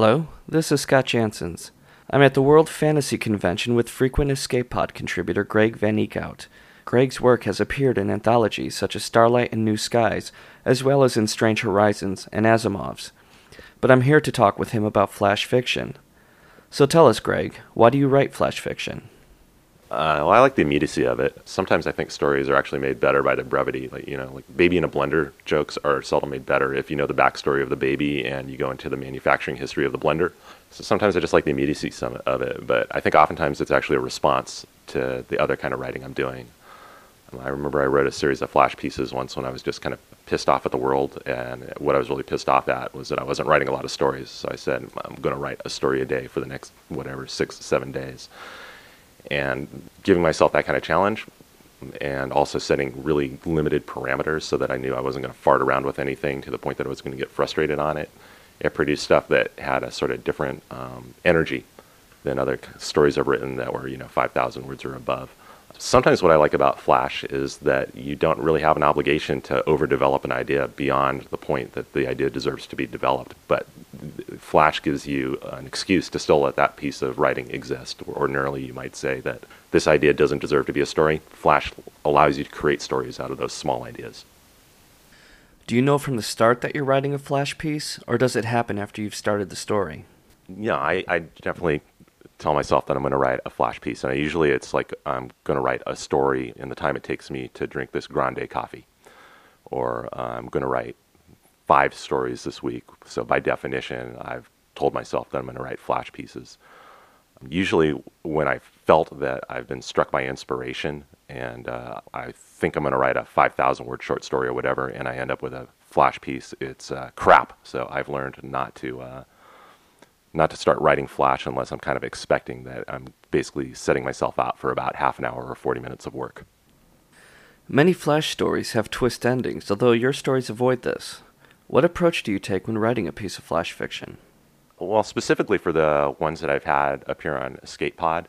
Hello, this is Scott Janssens. I'm at the World Fantasy Convention with frequent Escape Pod contributor Greg van Eekhout. Greg's work has appeared in anthologies such as Starlight and New Skies, as well as in Strange Horizons and Asimov's. But I'm here to talk with him about flash fiction. So tell us, Greg, why do you write flash fiction? Well, I like the immediacy of it. Sometimes I think stories are actually made better by the brevity. Like baby in a blender jokes are seldom made better if you know the backstory of the baby and you go into the manufacturing history of the blender. So sometimes I just like the immediacy of it, but I think oftentimes it's actually a response to the other kind of writing I'm doing. I remember I wrote a series of flash pieces once when I was just kind of pissed off at the world, and what I was really pissed off at was that I wasn't writing a lot of stories. So I said, I'm going to write a story a day for the next, 6 to 7 days. And giving myself that kind of challenge and also setting really limited parameters so that I knew I wasn't going to fart around with anything to the point that I was going to get frustrated on it. It produced stuff that had a sort of different energy than other stories I've written that were, 5,000 words or above. Sometimes what I like about flash is that you don't really have an obligation to overdevelop an idea beyond the point that the idea deserves to be developed, but flash gives you an excuse to still let that piece of writing exist. Ordinarily, you might say that this idea doesn't deserve to be a story. Flash allows you to create stories out of those small ideas. Do you know from the start that you're writing a flash piece, or does it happen after you've started the story? Yeah, I definitely tell myself that I'm going to write a flash piece, and usually it's like I'm going to write a story in the time it takes me to drink this grande coffee, or I'm going to write 5 stories this week. So by definition, I've told myself that I'm going to write flash pieces. Usually when I felt that I've been struck by inspiration and I think I'm going to write a 5,000 word short story or whatever, and I end up with a flash piece, it's crap. So I've learned not to start writing flash unless I'm kind of expecting that I'm basically setting myself out for about half an hour or 40 minutes of work. Many flash stories have twist endings, although your stories avoid this. What approach do you take when writing a piece of flash fiction? Well, specifically for the ones that I've had appear on Escape Pod,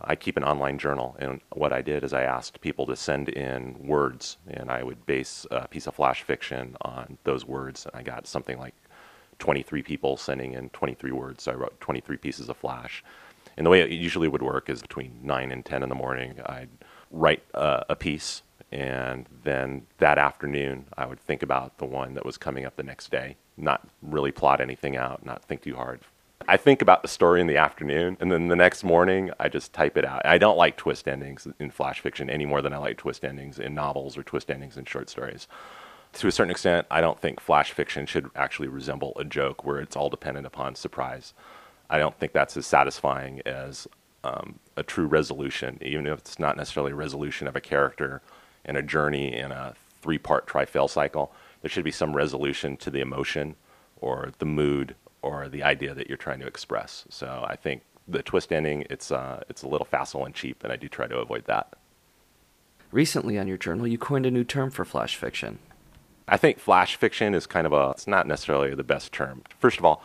I keep an online journal, and what I did is I asked people to send in words, and I would base a piece of flash fiction on those words, and I got something like 23 people sending in 23 words, so I wrote 23 pieces of flash. And the way it usually would work is between 9 and 10 in the morning, I'd write a piece, and then that afternoon I would think about the one that was coming up the next day, not really plot anything out, not think too hard. I think about the story in the afternoon, and then the next morning I just type it out. I don't like twist endings in flash fiction any more than I like twist endings in novels or twist endings in short stories. To a certain extent, I don't think flash fiction should actually resemble a joke where it's all dependent upon surprise. I don't think that's as satisfying as a true resolution, even if it's not necessarily a resolution of a character and a journey in a 3-part tri-fail cycle. There should be some resolution to the emotion or the mood or the idea that you're trying to express. So I think the twist ending, it's a little facile and cheap, and I do try to avoid that. Recently on your journal, you coined a new term for flash fiction. I think flash fiction is kind of it's not necessarily the best term. First of all,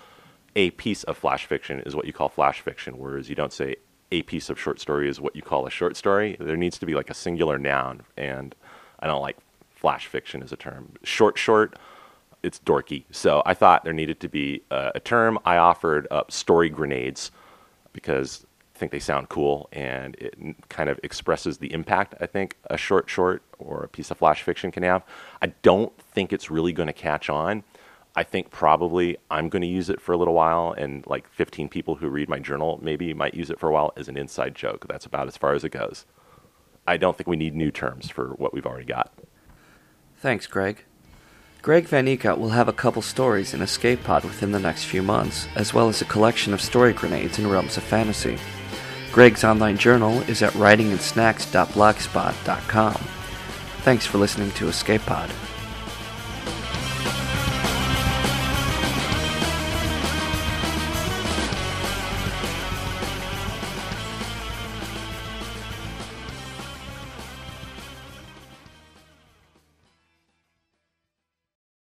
a piece of flash fiction is what you call flash fiction, whereas you don't say a piece of short story is what you call a short story. There needs to be like a singular noun, and I don't like flash fiction as a term. Short, it's dorky. So I thought there needed to be a term. I offered up story grenades because I think they sound cool, and it kind of expresses the impact I think a short or a piece of flash fiction can have. I don't think it's really going to catch on. I think probably I'm going to use it for a little while, and like 15 people who read my journal maybe might use it for a while as an inside joke. That's about as far as it goes. I don't think we need new terms for what we've already got. Thanks, Greg. Greg van Eekhout will have a couple stories in Escape Pod within the next few months, as well as a collection of story grenades in Realms of Fantasy. Greg's online journal is at writingandsnacks.blogspot.com. Thanks for listening to Escape Pod.